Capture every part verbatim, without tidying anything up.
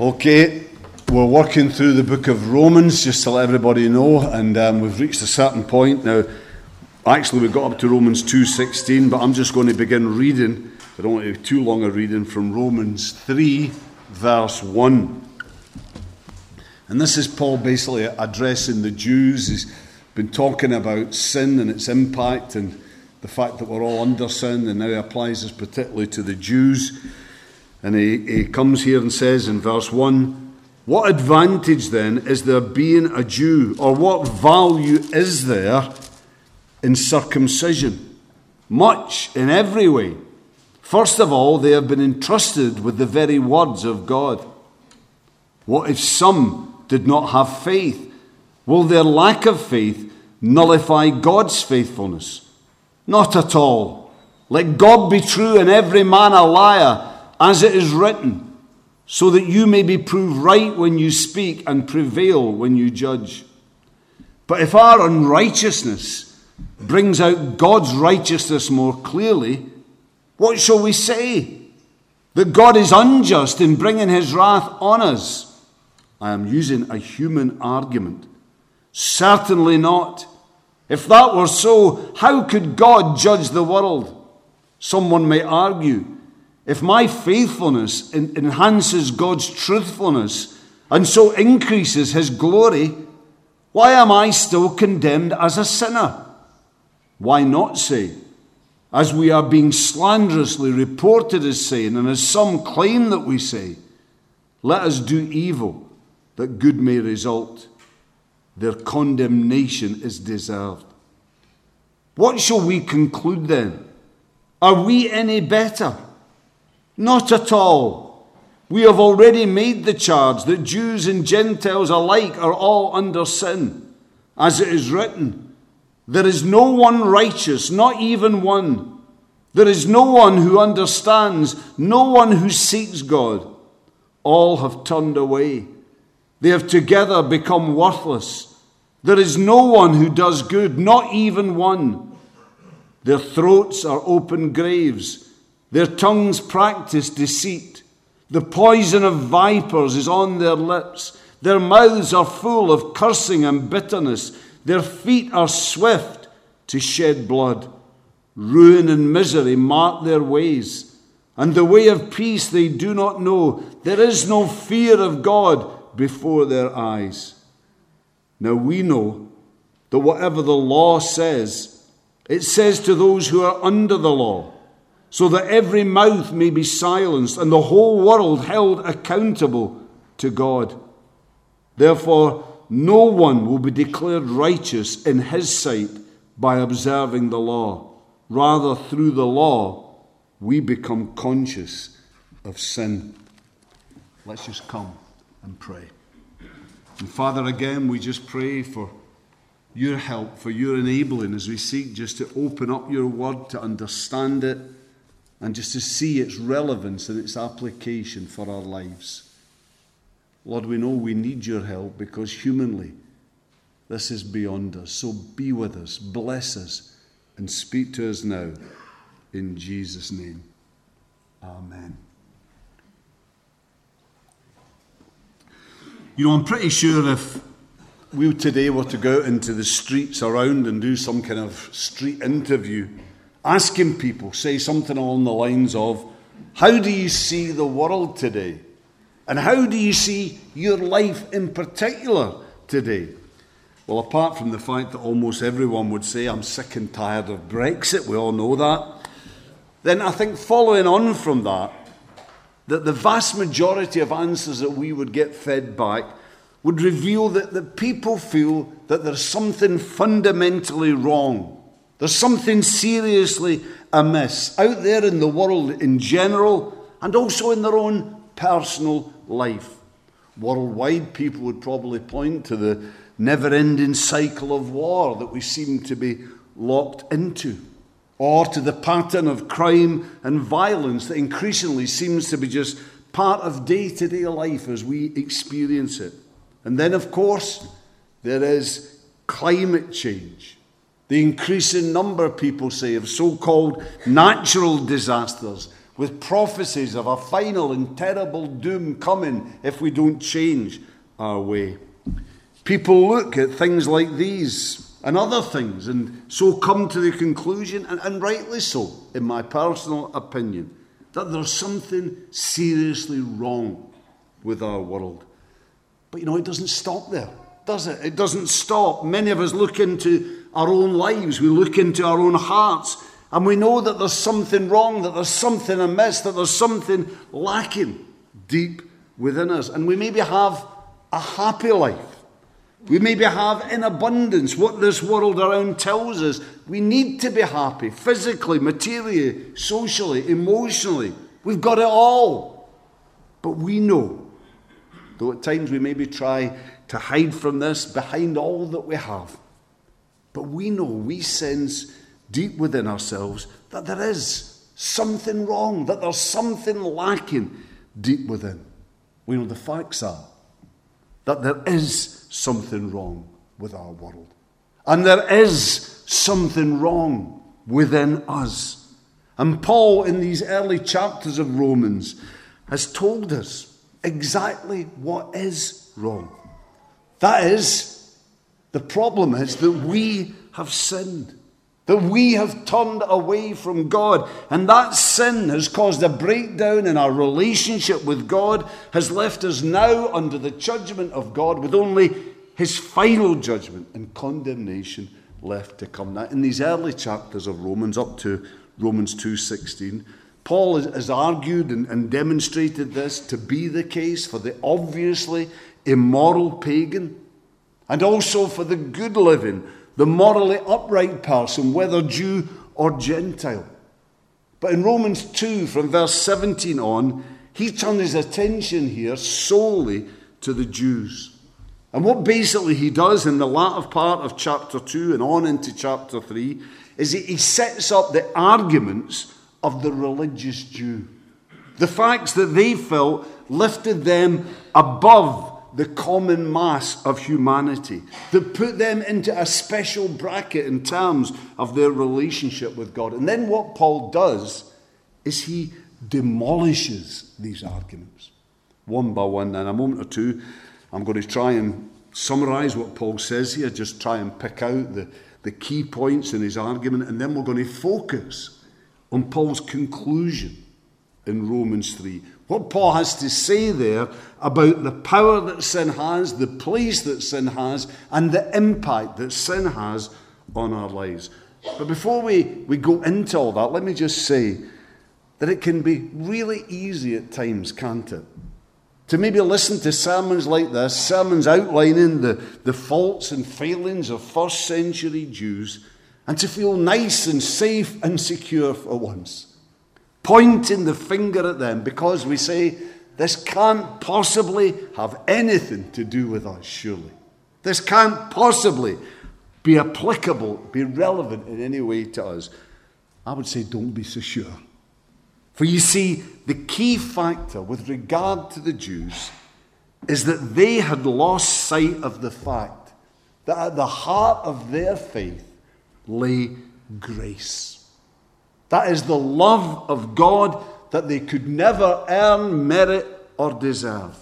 Okay, we're working through the book of Romans, just to let everybody know, and um, we've reached a certain point now. Actually, we got up to Romans two sixteen, but I'm just going to begin reading. I don't want to do too long a reading from Romans three, verse one. And this is Paul basically addressing the Jews. He's been talking about sin and its impact and the fact that we're all under sin, and now he applies this particularly to the Jews. And he, he comes here and says in verse one, "What advantage then is there being a Jew, or what value is there in circumcision? Much in every way. First of all, they have been entrusted with the very words of God. What if some did not have faith? Will their lack of faith nullify God's faithfulness? Not at all. Let God be true and every man a liar, as it is written, so that you may be proved right when you speak and prevail when you judge. But if our unrighteousness brings out God's righteousness more clearly, what shall we say? That God is unjust in bringing his wrath on us? I am using a human argument. Certainly not. If that were so, how could God judge the world? Someone may argue, if my faithfulness enhances God's truthfulness and so increases his glory, why am I still condemned as a sinner? Why not say, as we are being slanderously reported as saying, and as some claim that we say, let us do evil that good may result. Their condemnation is deserved. What shall we conclude then? Are we any better? Not at all. We have already made the charge that Jews and Gentiles alike are all under sin. As it is written, there is no one righteous, not even one. There is no one who understands, no one who seeks God. All have turned away. They have together become worthless. There is no one who does good, not even one. Their throats are open graves. Their tongues practice deceit. The poison of vipers is on their lips. Their mouths are full of cursing and bitterness. Their feet are swift to shed blood. Ruin and misery mark their ways, and the way of peace they do not know. There is no fear of God before their eyes. Now we know that whatever the law says, it says to those who are under the law, so that every mouth may be silenced and the whole world held accountable to God. Therefore, no one will be declared righteous in his sight by observing the law. Rather, through the law, we become conscious of sin." Let's just come and pray. And Father, again, we just pray for your help, for your enabling as we seek just to open up your word, to understand it, and just to see its relevance and its application for our lives. Lord, we know we need your help because humanly this is beyond us. So be with us, bless us, and speak to us now. In Jesus' name, amen. You know, I'm pretty sure if we today were to go out into the streets around and do some kind of street interview, asking people, say something along the lines of, how do you see the world today? And how do you see your life in particular today? Well, apart from the fact that almost everyone would say, I'm sick and tired of Brexit, we all know that. Then I think following on from that, that the vast majority of answers that we would get fed back would reveal that the people feel that there's something fundamentally wrong. There's something seriously amiss out there in the world in general and also in their own personal life. Worldwide, people would probably point to the never-ending cycle of war that we seem to be locked into, or to the pattern of crime and violence that increasingly seems to be just part of day-to-day life as we experience it. And then, of course, there is climate change. The increasing number, people say, of so-called natural disasters, with prophecies of a final and terrible doom coming if we don't change our way. People look at things like these and other things and so come to the conclusion, and, and rightly so, in my personal opinion, that there's something seriously wrong with our world. But you know, it doesn't stop there, does it? It doesn't stop. Many of us look into our own lives, we look into our own hearts, and we know that there's something wrong, that there's something amiss, that there's something lacking deep within us. And we maybe have a happy life. We maybe have in abundance what this world around tells us. We need to be happy, physically, materially, socially, emotionally. We've got it all. But we know, though at times we maybe try to hide from this behind all that we have, but we know, we sense deep within ourselves that there is something wrong, that there's something lacking deep within. We know the facts are that there is something wrong with our world. And there is something wrong within us. And Paul, in these early chapters of Romans, has told us exactly what is wrong. That is, the problem is that we have sinned, that we have turned away from God. And that sin has caused a breakdown in our relationship with God, has left us now under the judgment of God with only his final judgment and condemnation left to come. Now, in these early chapters of Romans, up to Romans two sixteen, Paul has argued and demonstrated this to be the case for the obviously immoral pagan, and also for the good living, the morally upright person, whether Jew or Gentile. But in Romans two, from verse seventeen on, he turned his attention here solely to the Jews. And what basically he does in the latter part of chapter two and on into chapter three is he sets up the arguments of the religious Jew. The facts that they felt lifted them above the common mass of humanity, that put them into a special bracket in terms of their relationship with God. And then what Paul does is he demolishes these arguments one by one. And in a moment or two, I'm going to try and summarize what Paul says here, just try and pick out the, the key points in his argument. And then we're going to focus on Paul's conclusion in Romans three. What Paul has to say there about the power that sin has, the place that sin has, and the impact that sin has on our lives. But before we, we go into all that, let me just say that it can be really easy at times, can't it? To maybe listen to sermons like this, sermons outlining the, the faults and failings of first century Jews, and to feel nice and safe and secure for once, pointing the finger at them because we say, this can't possibly have anything to do with us, surely. This can't possibly be applicable, be relevant in any way to us. I would say, don't be so sure. For you see, the key factor with regard to the Jews is that they had lost sight of the fact that at the heart of their faith lay grace. That is the love of God that they could never earn, merit, or deserve.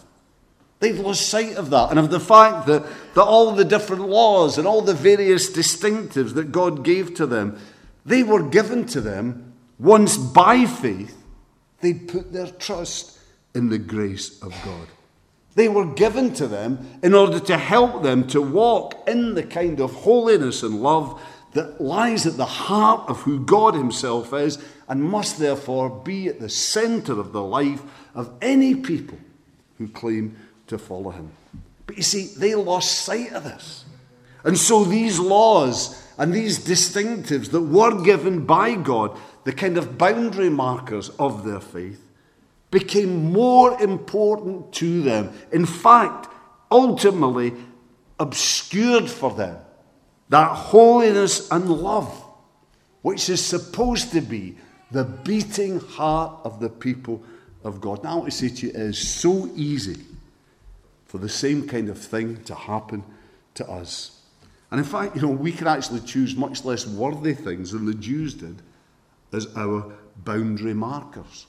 They've lost sight of that and of the fact that, that all the different laws and all the various distinctives that God gave to them, they were given to them once by faith they put their trust in the grace of God. They were given to them in order to help them to walk in the kind of holiness and love that lies at the heart of who God himself is and must therefore be at the center of the life of any people who claim to follow him. But you see, they lost sight of this. And so these laws and these distinctives that were given by God, the kind of boundary markers of their faith, became more important to them. In fact, ultimately obscured for them that holiness and love, which is supposed to be the beating heart of the people of God. Now, what I say to you, it is so easy for the same kind of thing to happen to us. And in fact, you know, we can actually choose much less worthy things than the Jews did as our boundary markers.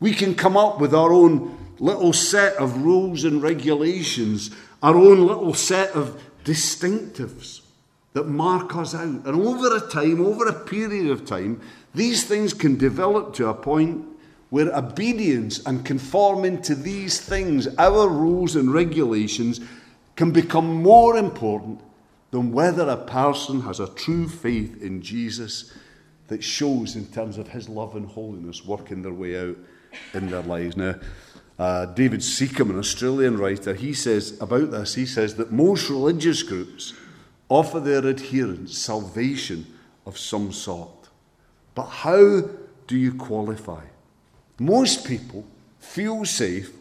We can come up with our own little set of rules and regulations, our own little set of distinctives that mark us out. And over a time, over a period of time, these things can develop to a point where obedience and conforming to these things, our rules and regulations, can become more important than whether a person has a true faith in Jesus that shows in terms of his love and holiness working their way out in their lives. Now, uh, David Seacom, an Australian writer, he says about this, he says that most religious groups offer their adherents salvation of some sort. But how do you qualify? Most people feel safe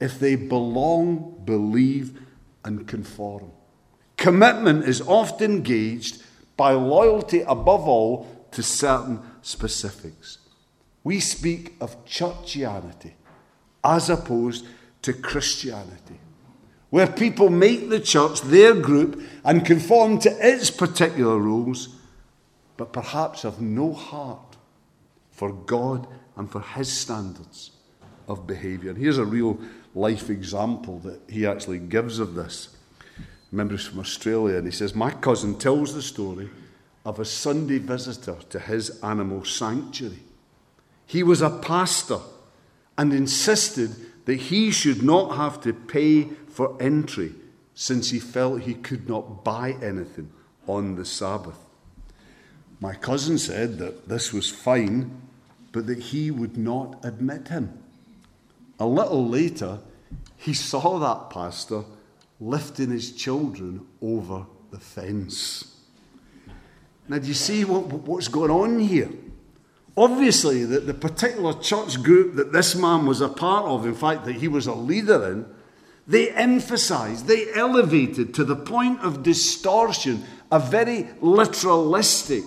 if they belong, believe, and conform. Commitment is often gauged by loyalty above all to certain specifics. We speak of churchianity as opposed to Christianity, where people make the church their group and conform to its particular rules, but perhaps have no heart for God and for his standards of behaviour. And here's a real life example that he actually gives of this. Remember, he's from Australia, and he says, my cousin tells the story of a Sunday visitor to his animal sanctuary. He was a pastor and insisted that he should not have to pay for entry since he felt he could not buy anything on the Sabbath. My cousin said that this was fine, but that he would not admit him. A little later, he saw that pastor lifting his children over the fence. Now, do you see what, what's going on here? Obviously, that the particular church group that this man was a part of, in fact, that he was a leader in, they emphasized, they elevated to the point of distortion a very literalistic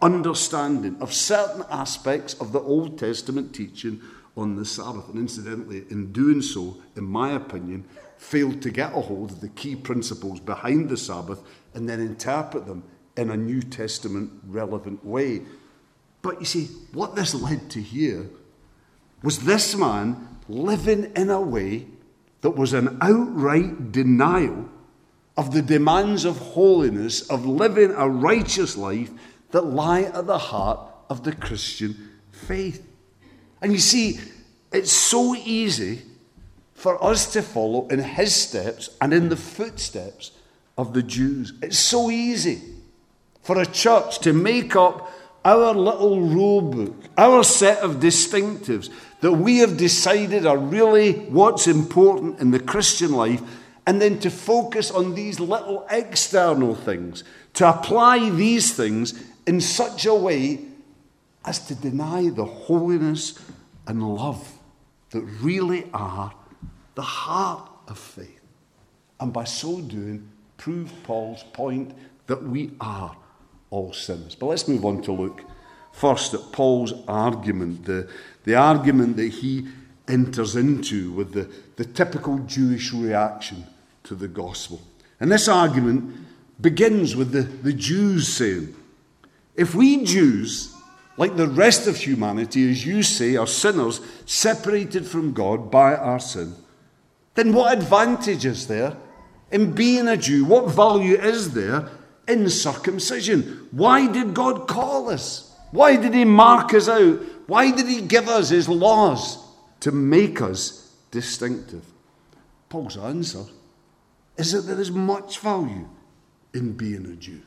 understanding of certain aspects of the Old Testament teaching on the Sabbath. And incidentally, in doing so, in my opinion, failed to get a hold of the key principles behind the Sabbath and then interpret them in a New Testament relevant way. But you see, what this led to here was this man living in a way that was an outright denial of the demands of holiness, of living a righteous life that lie at the heart of the Christian faith. And you see, it's so easy for us to follow in his steps and in the footsteps of the Jews. It's so easy for a church to make up our little rule book, our set of distinctives that we have decided are really what's important in the Christian life, and then to focus on these little external things, to apply these things in such a way as to deny the holiness and love that really are the heart of faith. And by so doing, prove Paul's point that we are all sinners. But let's move on to look first at Paul's argument, the, the argument that he enters into with the, the typical Jewish reaction to the gospel. And this argument begins with the, the Jews saying, if we Jews, like the rest of humanity, as you say, are sinners separated from God by our sin, then what advantage is there in being a Jew? What value is there in circumcision? Why did God call us? Why did he mark us out? Why did he give us his laws to make us distinctive? Paul's answer is that there is much value in being a Jew.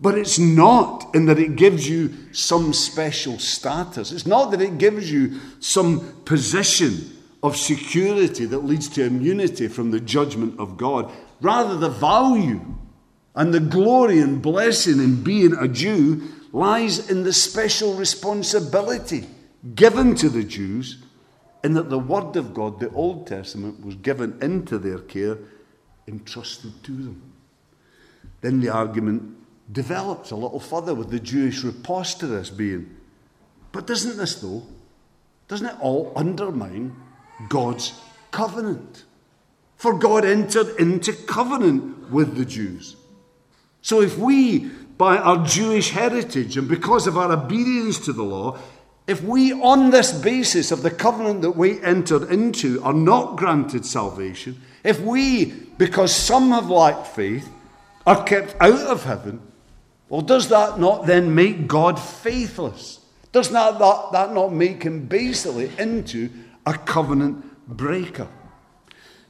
But it's not in that it gives you some special status. It's not that it gives you some position of security that leads to immunity from the judgment of God. Rather, the value and the glory and blessing in being a Jew lies in the special responsibility given to the Jews, in that the Word of God, the Old Testament, was given into their care, entrusted to them. Then the argument develops a little further with the Jewish riposte to this being, but doesn't this though, doesn't it all undermine God's covenant? For God entered into covenant with the Jews. So if we, by our Jewish heritage and because of our obedience to the law, If we, on this basis of the covenant that we entered into, are not granted salvation, if we, because some have lacked faith, are kept out of heaven, well, does that not then make God faithless? Does not that, that not make him basically into a covenant breaker?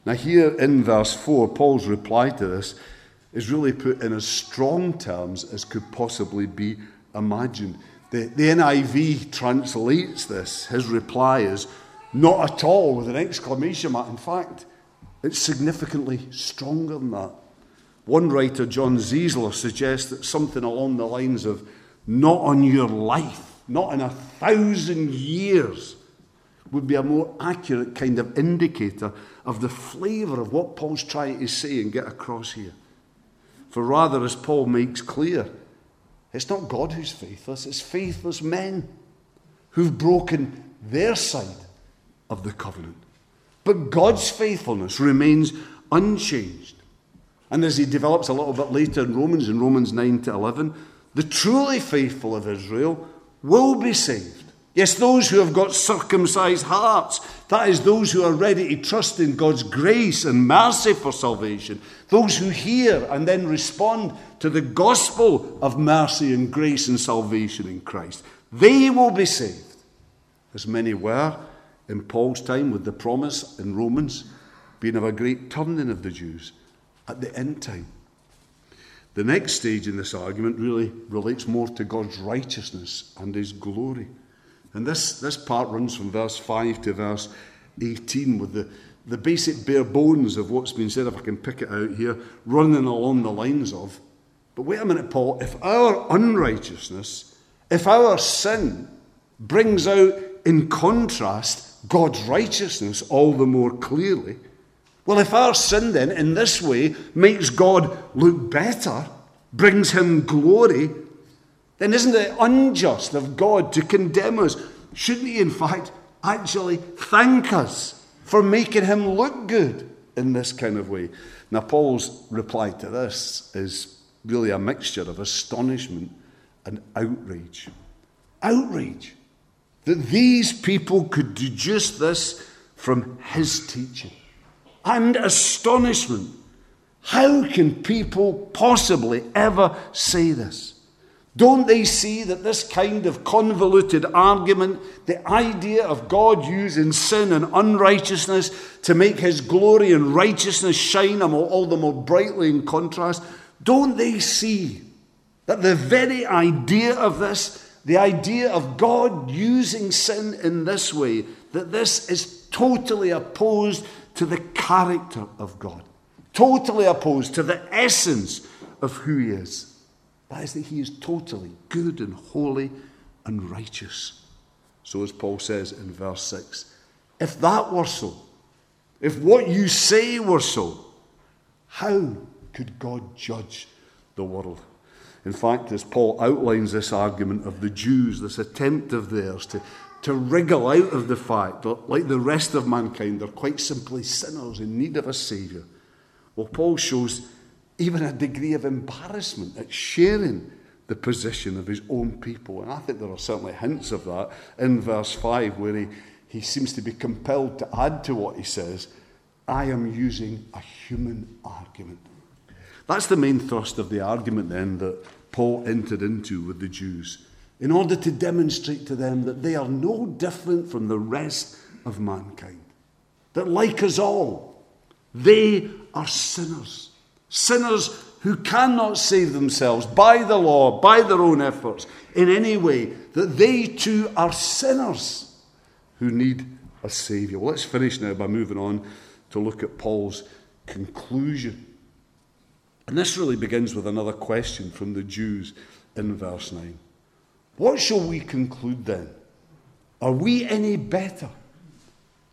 Now here in verse four, Paul's reply to this is really put in as strong terms as could possibly be imagined. The, the N I V translates this. His reply is, not at all, with an exclamation mark. In fact, it's significantly stronger than that. One writer, John Ziesler, suggests that something along the lines of, not on your life, not in a thousand years, would be a more accurate kind of indicator of the flavour of what Paul's trying to say and get across here. For rather, as Paul makes clear, it's not God who's faithless, it's faithless men who've broken their side of the covenant. But God's faithfulness remains unchanged. And as he develops a little bit later in Romans, in Romans nine to eleven, the truly faithful of Israel will be saved. Yes, those who have got circumcised hearts, that is, those who are ready to trust in God's grace and mercy for salvation, those who hear and then respond to the gospel of mercy and grace and salvation in Christ, they will be saved, as many were in Paul's time with the promise in Romans being of a great turning of the Jews at the end time. The next stage in this argument really relates more to God's righteousness and his glory. And this, this part runs from verse five to verse eighteen with the, the basic bare bones of what's been said, if I can pick it out here, running along the lines of, but wait a minute, Paul, if our unrighteousness, if our sin brings out in contrast God's righteousness all the more clearly, well, if our sin then in this way makes God look better, brings him glory, then isn't it unjust of God to condemn us? Shouldn't he, in fact, actually thank us for making him look good in this kind of way? Now, Paul's reply to this is really a mixture of astonishment and outrage. Outrage that these people could deduce this from his teaching. And astonishment. How can people possibly ever say this? Don't they see that this kind of convoluted argument, the idea of God using sin and unrighteousness to make his glory and righteousness shine all the more brightly in contrast, don't they see that the very idea of this, the idea of God using sin in this way, that this is totally opposed to the character of God, totally opposed to the essence of who he is? That is, that he is totally good and holy and righteous. So as Paul says in verse six, if that were so, if what you say were so, how could God judge the world? In fact, as Paul outlines this argument of the Jews, this attempt of theirs to, to wriggle out of the fact that, like the rest of mankind, they're quite simply sinners in need of a saviour, well, Paul shows even a degree of embarrassment at sharing the position of his own people. And I think there are certainly hints of that in verse five, where he, he seems to be compelled to add to what he says, I am using a human argument. That's the main thrust of the argument then that Paul entered into with the Jews, in order to demonstrate to them that they are no different from the rest of mankind. That like us all, they are sinners. Sinners who cannot save themselves by the law, by their own efforts, in any way, that they too are sinners who need a saviour. Well, let's finish now by moving on to look at Paul's conclusion. And this really begins with another question from the Jews in verse nine. What shall we conclude then? Are we any better?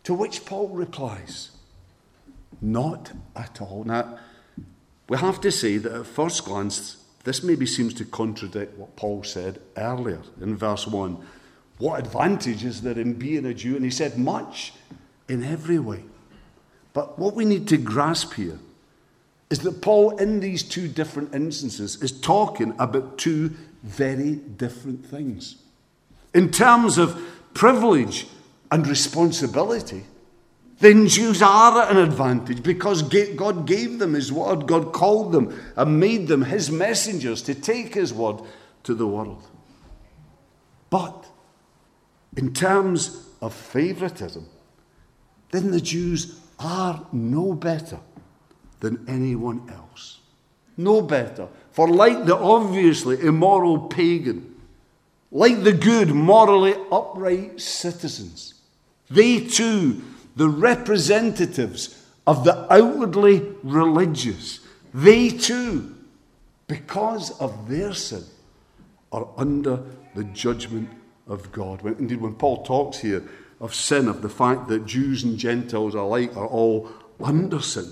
To which Paul replies, not at all. Now, we have to say that at first glance, this maybe seems to contradict what Paul said earlier in verse one. What advantage is there in being a Jew? And he said, much in every way. But what we need to grasp here is that Paul, in these two different instances, is talking about two very different things. in terms of privilege and responsibility, then Jews are at an advantage because God gave them his word. God called them and made them his messengers to take his word to the world. But in terms of favoritism, then the Jews are no better than anyone else. No better. For like the obviously immoral pagan, like the good, morally upright citizens, they too, the representatives of the outwardly religious, they too, because of their sin, are under the judgment of God. When, indeed, when Paul talks here of sin, of the fact that Jews and Gentiles alike are all under sin,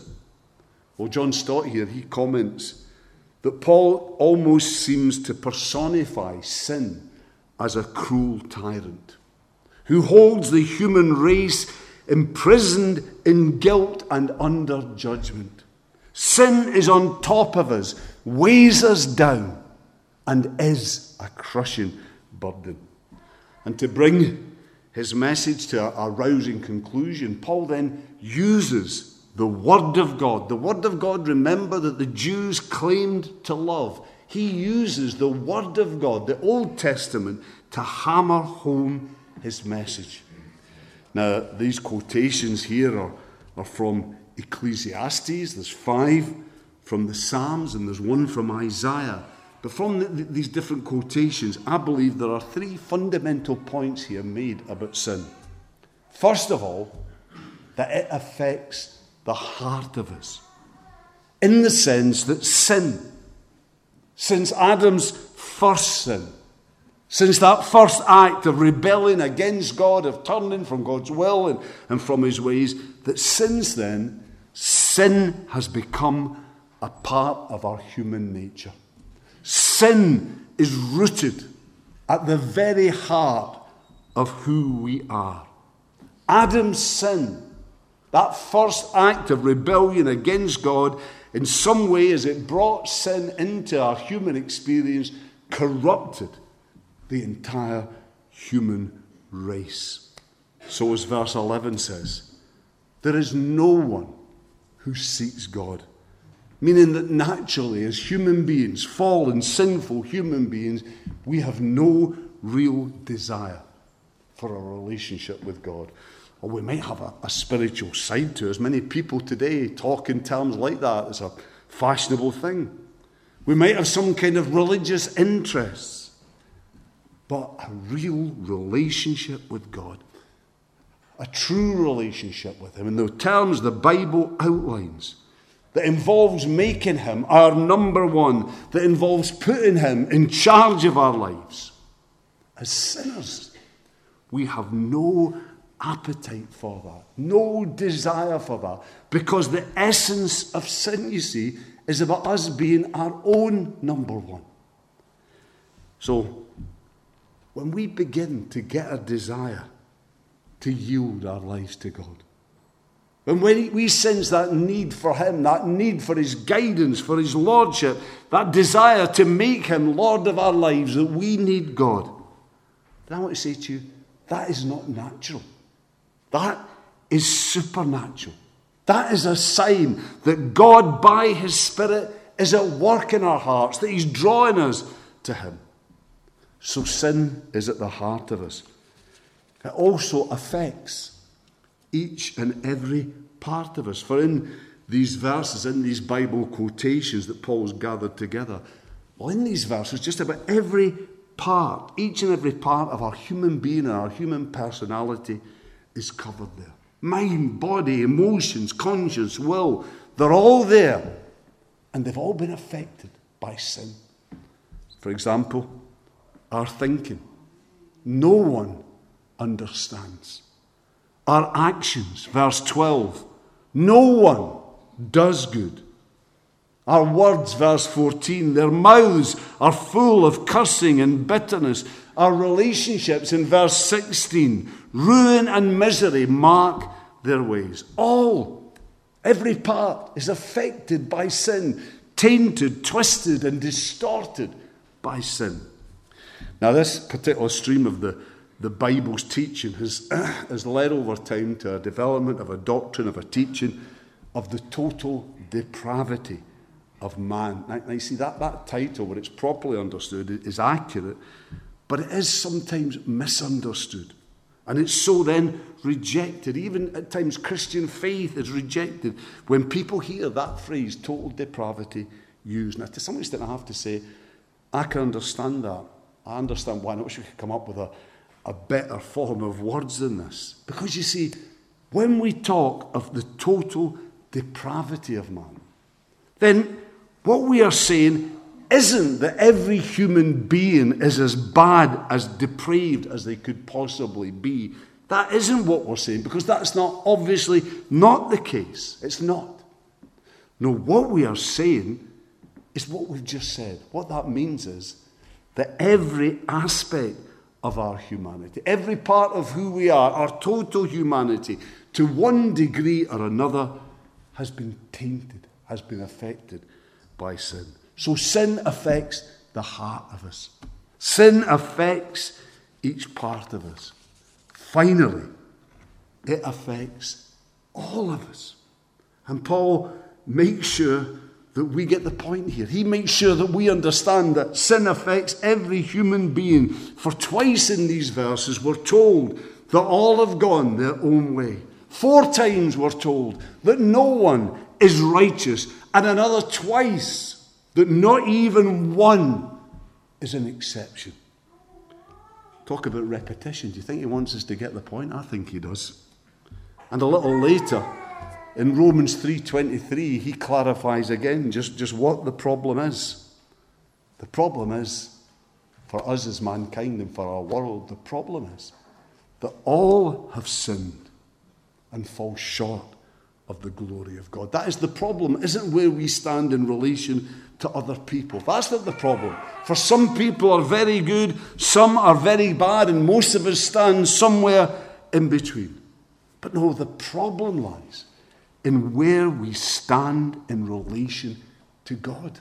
well, John Stott here, he comments that Paul almost seems to personify sin as a cruel tyrant who holds the human race imprisoned in guilt and under judgment. Sin is on top of us, weighs us down, and is a crushing burden. And to bring his message to a rousing conclusion, Paul then uses the Word of God. The Word of God, remember, that the Jews claimed to love. He uses the Word of God, the Old Testament, to hammer home his message. Now, these quotations here are, are from Ecclesiastes. There's five from the Psalms, and there's one from Isaiah. But from the, these different quotations, I believe there are three fundamental points here made about sin. First of all, that it affects the heart of us, in the sense that sin, since Adam's first sin, since that first act of rebelling against God, of turning from God's will and, and from his ways, that since then, sin has become a part of our human nature. Sin is rooted at the very heart of who we are. Adam's sin, that first act of rebellion against God, in some way, as it brought sin into our human experience, corrupted the entire human race. So as verse eleven says, there is no one who seeks God. Meaning that naturally, as human beings, fallen, sinful human beings, we have no real desire for a relationship with God. Or we might have a, a spiritual side to us. Many people today talk in terms like that. It's a fashionable thing. We might have some kind of religious interests. But a real relationship with God, a true relationship with him, in the terms the Bible outlines, that involves making him our number one, that involves putting him in charge of our lives. As sinners, we have no appetite for that, no desire for that, because the essence of sin, you see, is about us being our own number one. So, when we begin to get a desire to yield our lives to God, and when we sense that need for him, that need for his guidance, for his lordship, that desire to make him Lord of our lives, that we need God, then I want to say to you, that is not natural. That is supernatural. That is a sign that God, by his Spirit, is at work in our hearts, that he's drawing us to him. So sin is at the heart of us. It also affects each and every part of us. For in these verses, in these Bible quotations that Paul's gathered together, well, in these verses, just about every part, each and every part of our human being and our human personality is covered there. Mind, body, emotions, conscience, will, they're all there. And they've all been affected by sin. For example, our thinking. No one understands. Our actions, verse twelve, no one does good. Our words, verse fourteen, their mouths are full of cursing and bitterness. Our relationships, in verse sixteen, ruin and misery mark their ways. All, every part is affected by sin, tainted, twisted, and distorted by sin. Now, this particular stream of the, the Bible's teaching has, has led over time to a development of a doctrine, of a teaching, of the total depravity of man. Now, now you see, that, that title, when it's properly understood, is accurate, but it is sometimes misunderstood. And it's so then rejected. Even at times, Christian faith is rejected when people hear that phrase, total depravity, used. Now, to some extent, I have to say, I can understand that. I understand why. I wish we could come up with a, a better form of words than this. Because, you see, when we talk of the total depravity of man, then what we are saying isn't that every human being is as bad, as depraved as they could possibly be. That isn't what we're saying, because that's not, obviously, not the case. It's not. No, what we are saying is what we've just said. What that means is that every aspect of our humanity, every part of who we are, our total humanity, to one degree or another, has been tainted, has been affected by sin. So sin affects the heart of us. Sin affects each part of us. Finally, it affects all of us. And Paul makes sure that we get the point here. He makes sure that we understand that sin affects every human being. For twice in these verses, we're told that all have gone their own way. Four times we're told that no one is righteous. And another twice that not even one is an exception. Talk about repetition. Do you think he wants us to get the point? I think he does. And a little later, in Romans three twenty-three, he clarifies again just, just what the problem is. The problem is, for us as mankind and for our world, the problem is that all have sinned and fall short of the glory of God. That is the problem. Isn't where we stand in relation to other people. That's not the problem. For some people are very good, some are very bad, and most of us stand somewhere in between. But no, the problem lies in where we stand in relation to God.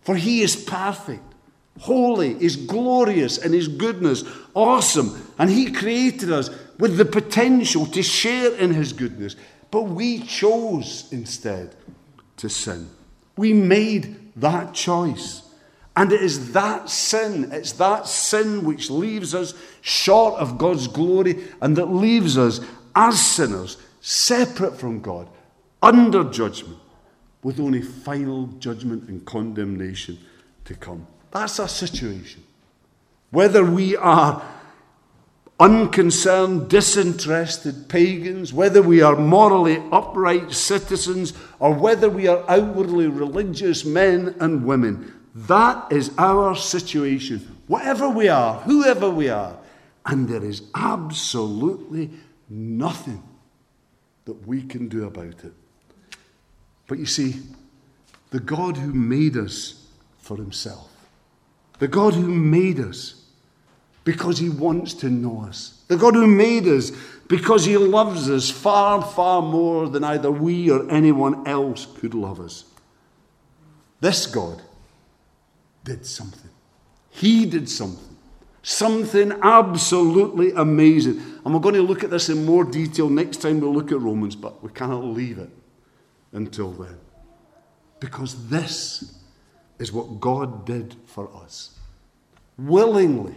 For He is perfect, holy, is glorious in His goodness, awesome, and He created us with the potential to share in His goodness. But we chose instead to sin. We made that choice. And it is that sin, it's that sin which leaves us short of God's glory and that leaves us as sinners, separate from God, under judgment, with only final judgment and condemnation to come. That's our situation. Whether we are unconcerned, disinterested pagans, whether we are morally upright citizens, or whether we are outwardly religious men and women, that is our situation, whatever we are, whoever we are. And there is absolutely nothing that we can do about it. But you see, the God who made us for Himself, the God who made us because He wants to know us, the God who made us because He loves us far, far more than either we or anyone else could love us. This God did something. He did something. Something absolutely amazing. And we're going to look at this in more detail next time we look at Romans, but we cannot leave it until then. Because this is what God did for us. Willingly.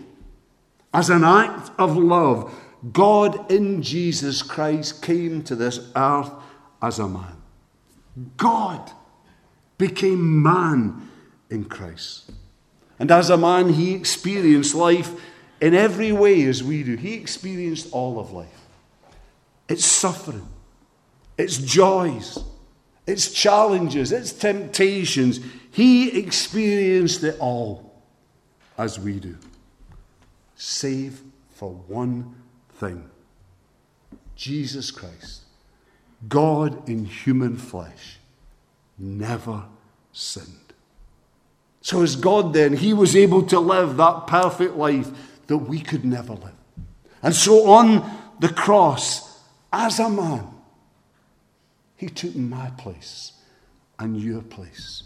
As an act of love, God in Jesus Christ came to this earth as a man. God became man in Christ. And as a man, He experienced life in every way as we do. He experienced all of life. Its suffering, its joys, its challenges, its temptations. He experienced it all as we do. Save for one thing. Jesus Christ, God in human flesh, never sinned. So as God then, He was able to live that perfect life that we could never live. And so on the cross, as a man, He took my place and your place.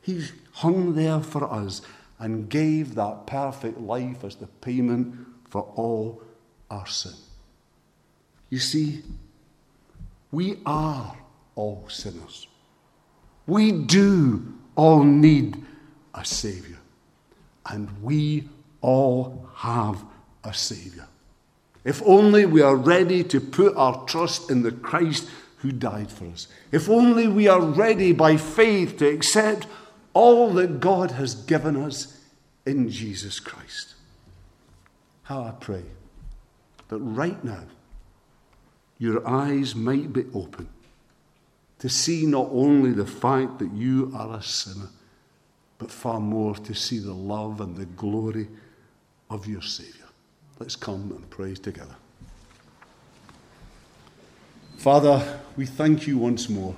He hung there for us and gave that perfect life as the payment for all our sin. You see, we are all sinners. We do all need a Saviour. And we all have a Saviour. If only we are ready to put our trust in the Christ who died for us. If only we are ready by faith to accept all that God has given us in Jesus Christ. How I pray that right now your eyes might be open to see not only the fact that you are a sinner, but far more to see the love and the glory of your Saviour. Let's come and pray together. Father, we thank you once more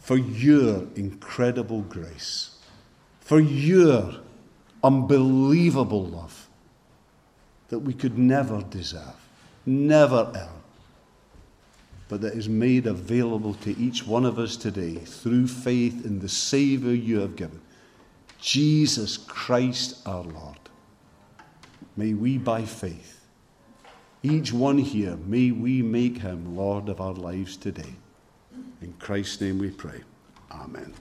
for your incredible grace, for your unbelievable love that we could never deserve, never earn, but that is made available to each one of us today through faith in the Saviour you have given, Jesus Christ our Lord. May we, by faith, each one here, may we make him Lord of our lives today. In Christ's name we pray. Amen.